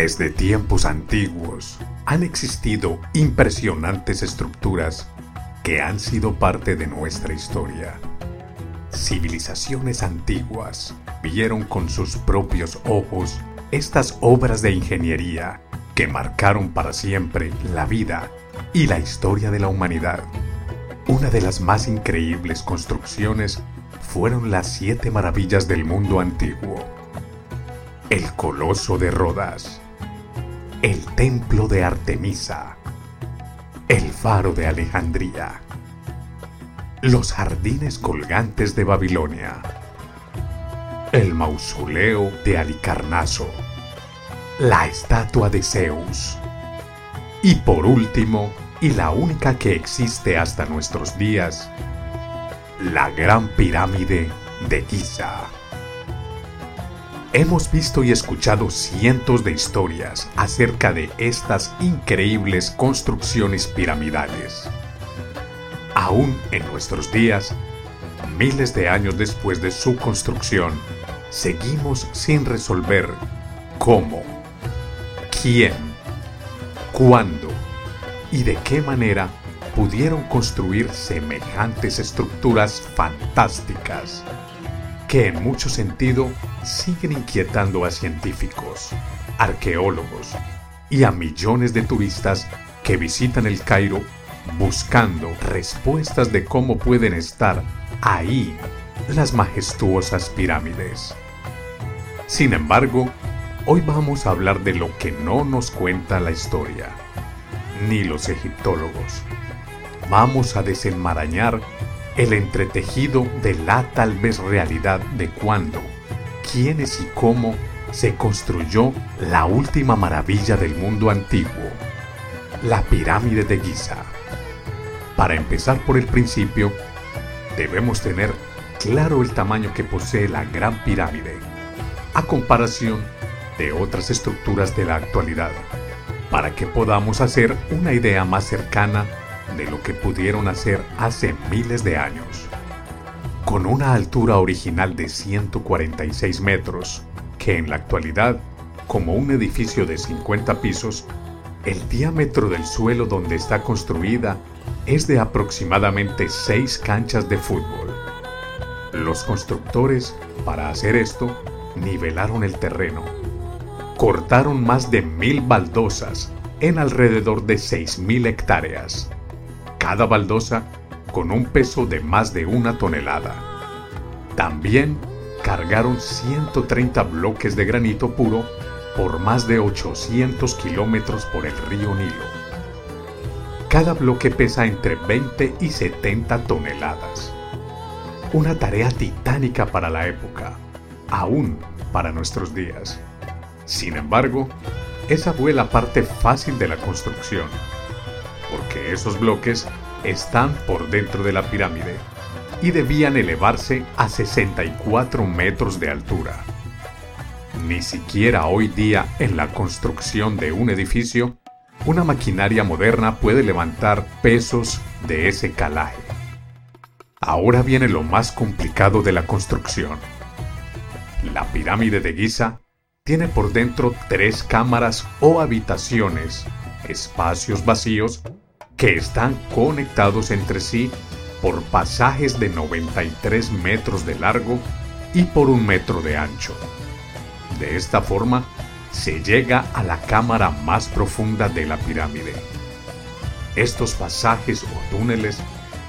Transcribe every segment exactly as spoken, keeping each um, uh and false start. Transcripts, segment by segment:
Desde tiempos antiguos han existido impresionantes estructuras que han sido parte de nuestra historia. Civilizaciones antiguas vieron con sus propios ojos estas obras de ingeniería que marcaron para siempre la vida y la historia de la humanidad. Una de las más increíbles construcciones fueron las siete maravillas del mundo antiguo. El Coloso de Rodas, el Templo de Artemisa, el Faro de Alejandría, los Jardines Colgantes de Babilonia, el Mausoleo de Halicarnaso, la Estatua de Zeus y, por último, y la única que existe hasta nuestros días, la Gran Pirámide de Giza. Hemos visto y escuchado cientos de historias acerca de estas increíbles construcciones piramidales. Aún en nuestros días, miles de años después de su construcción, seguimos sin resolver cómo, quién, cuándo y de qué manera pudieron construir semejantes estructuras fantásticas, que en mucho sentido siguen inquietando a científicos, arqueólogos y a millones de turistas que visitan el Cairo buscando respuestas de cómo pueden estar ahí las majestuosas pirámides. Sin embargo, hoy vamos a hablar de lo que no nos cuenta la historia, ni los egiptólogos. Vamos a desenmarañar el entretejido de la tal vez realidad de cuándo, quiénes y cómo se construyó la última maravilla del mundo antiguo, la pirámide de Giza. Para empezar por el principio, debemos tener claro el tamaño que posee la Gran Pirámide, a comparación de otras estructuras de la actualidad, para que podamos hacer una idea más cercana de lo que pudieron hacer hace miles de años. Con una altura original de ciento cuarenta y seis metros, que en la actualidad, como un edificio de cincuenta pisos, el diámetro del suelo donde está construida es de aproximadamente seis canchas de fútbol. Los constructores, para hacer esto, nivelaron el terreno. Cortaron más de mil baldosas en alrededor de seis mil hectáreas. Cada baldosa con un peso de más de una tonelada. También cargaron ciento treinta bloques de granito puro por más de ochocientos kilómetros por el río Nilo. Cada bloque pesa entre veinte y setenta toneladas. Una tarea titánica para la época, aún para nuestros días. Sin embargo, esa fue la parte fácil de la construcción, porque esos bloques están por dentro de la pirámide y debían elevarse a sesenta y cuatro metros de altura. Ni siquiera hoy día en la construcción de un edificio, una maquinaria moderna puede levantar pesos de ese calaje. Ahora viene lo más complicado de la construcción. La pirámide de Giza tiene por dentro tres cámaras o habitaciones, espacios vacíos que están conectados entre sí por pasajes de noventa y tres metros de largo y por un metro de ancho. De esta forma se llega a la cámara más profunda de la pirámide. Estos pasajes o túneles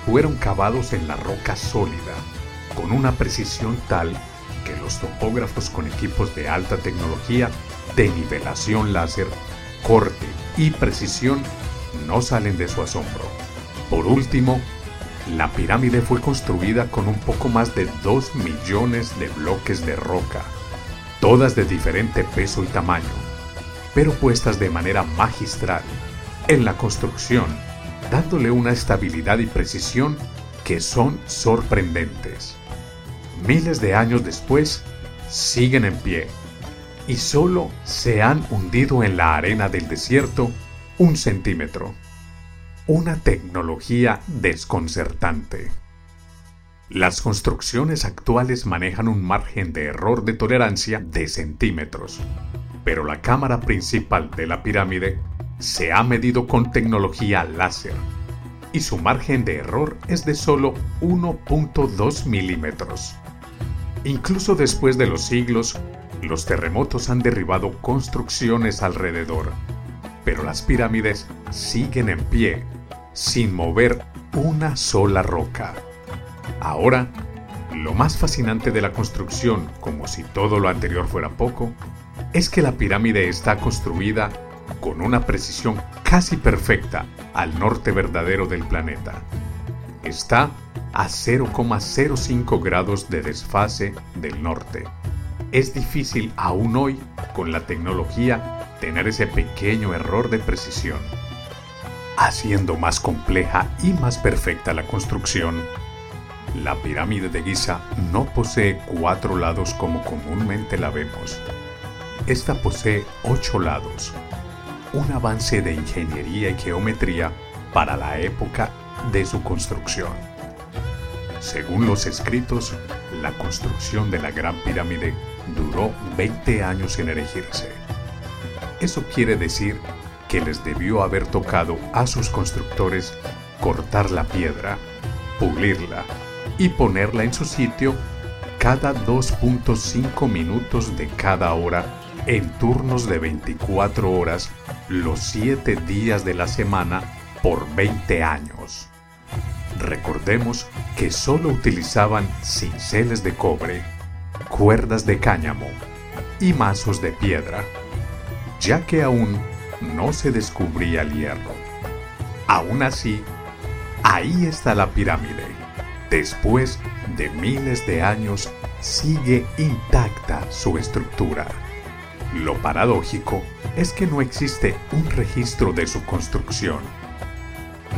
fueron cavados en la roca sólida con una precisión tal que los topógrafos con equipos de alta tecnología de nivelación láser, corte y precisión no salen de su asombro. Por último, la pirámide fue construida con un poco más de dos millones de bloques de roca, todas de diferente peso y tamaño, pero puestas de manera magistral en la construcción, dándole una estabilidad y precisión que son sorprendentes. Miles de años después, siguen en pie, y solo se han hundido en la arena del desierto un centímetro. Una tecnología desconcertante. Las construcciones actuales manejan un margen de error de tolerancia de centímetros, pero la cámara principal de la pirámide se ha medido con tecnología láser y su margen de error es de solo uno punto dos milímetros. Incluso después de los siglos, los terremotos han derribado construcciones alrededor, pero las pirámides siguen en pie, sin mover una sola roca. Ahora, lo más fascinante de la construcción, como si todo lo anterior fuera poco, es que la pirámide está construida con una precisión casi perfecta al norte verdadero del planeta. Está a cero coma cero cinco grados de desfase del norte. Es difícil aún hoy, con la tecnología, tener ese pequeño error de precisión, haciendo más compleja y más perfecta la construcción. La pirámide de Giza no posee cuatro lados como comúnmente la vemos. Esta posee ocho lados, un avance de ingeniería y geometría para la época de su construcción. Según los escritos, la construcción de la Gran Pirámide duró veinte años en erigirse. Eso quiere decir que les debió haber tocado a sus constructores cortar la piedra, pulirla y ponerla en su sitio cada dos punto cinco minutos de cada hora en turnos de veinticuatro horas los siete días de la semana por veinte años. Recordemos que solo utilizaban cinceles de cobre, cuerdas de cáñamo y mazos de piedra, ya que aún no se descubría el hierro. Aún así, ahí está la pirámide. Después de miles de años, sigue intacta su estructura. Lo paradójico es que no existe un registro de su construcción.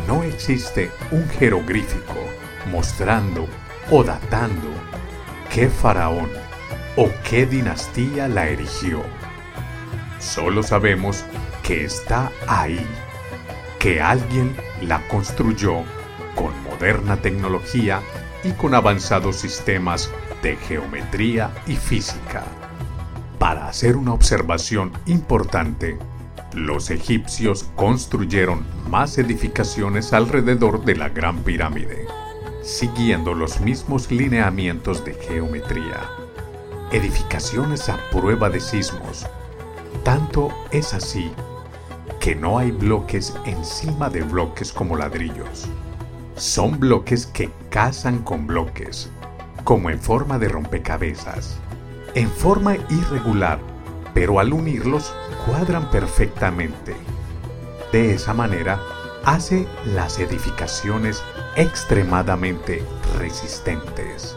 No existe un jeroglífico mostrando o datando qué faraón o qué dinastía la erigió. Solo sabemos que está ahí, que alguien la construyó con moderna tecnología y con avanzados sistemas de geometría y física. Para hacer una observación importante, los egipcios construyeron más edificaciones alrededor de la Gran Pirámide, siguiendo los mismos lineamientos de geometría. Edificaciones a prueba de sismos. Tanto es así que no hay bloques encima de bloques como ladrillos. Son bloques que casan con bloques, como en forma de rompecabezas, en forma irregular, pero al unirlos cuadran perfectamente. De esa manera hace las edificaciones extremadamente resistentes.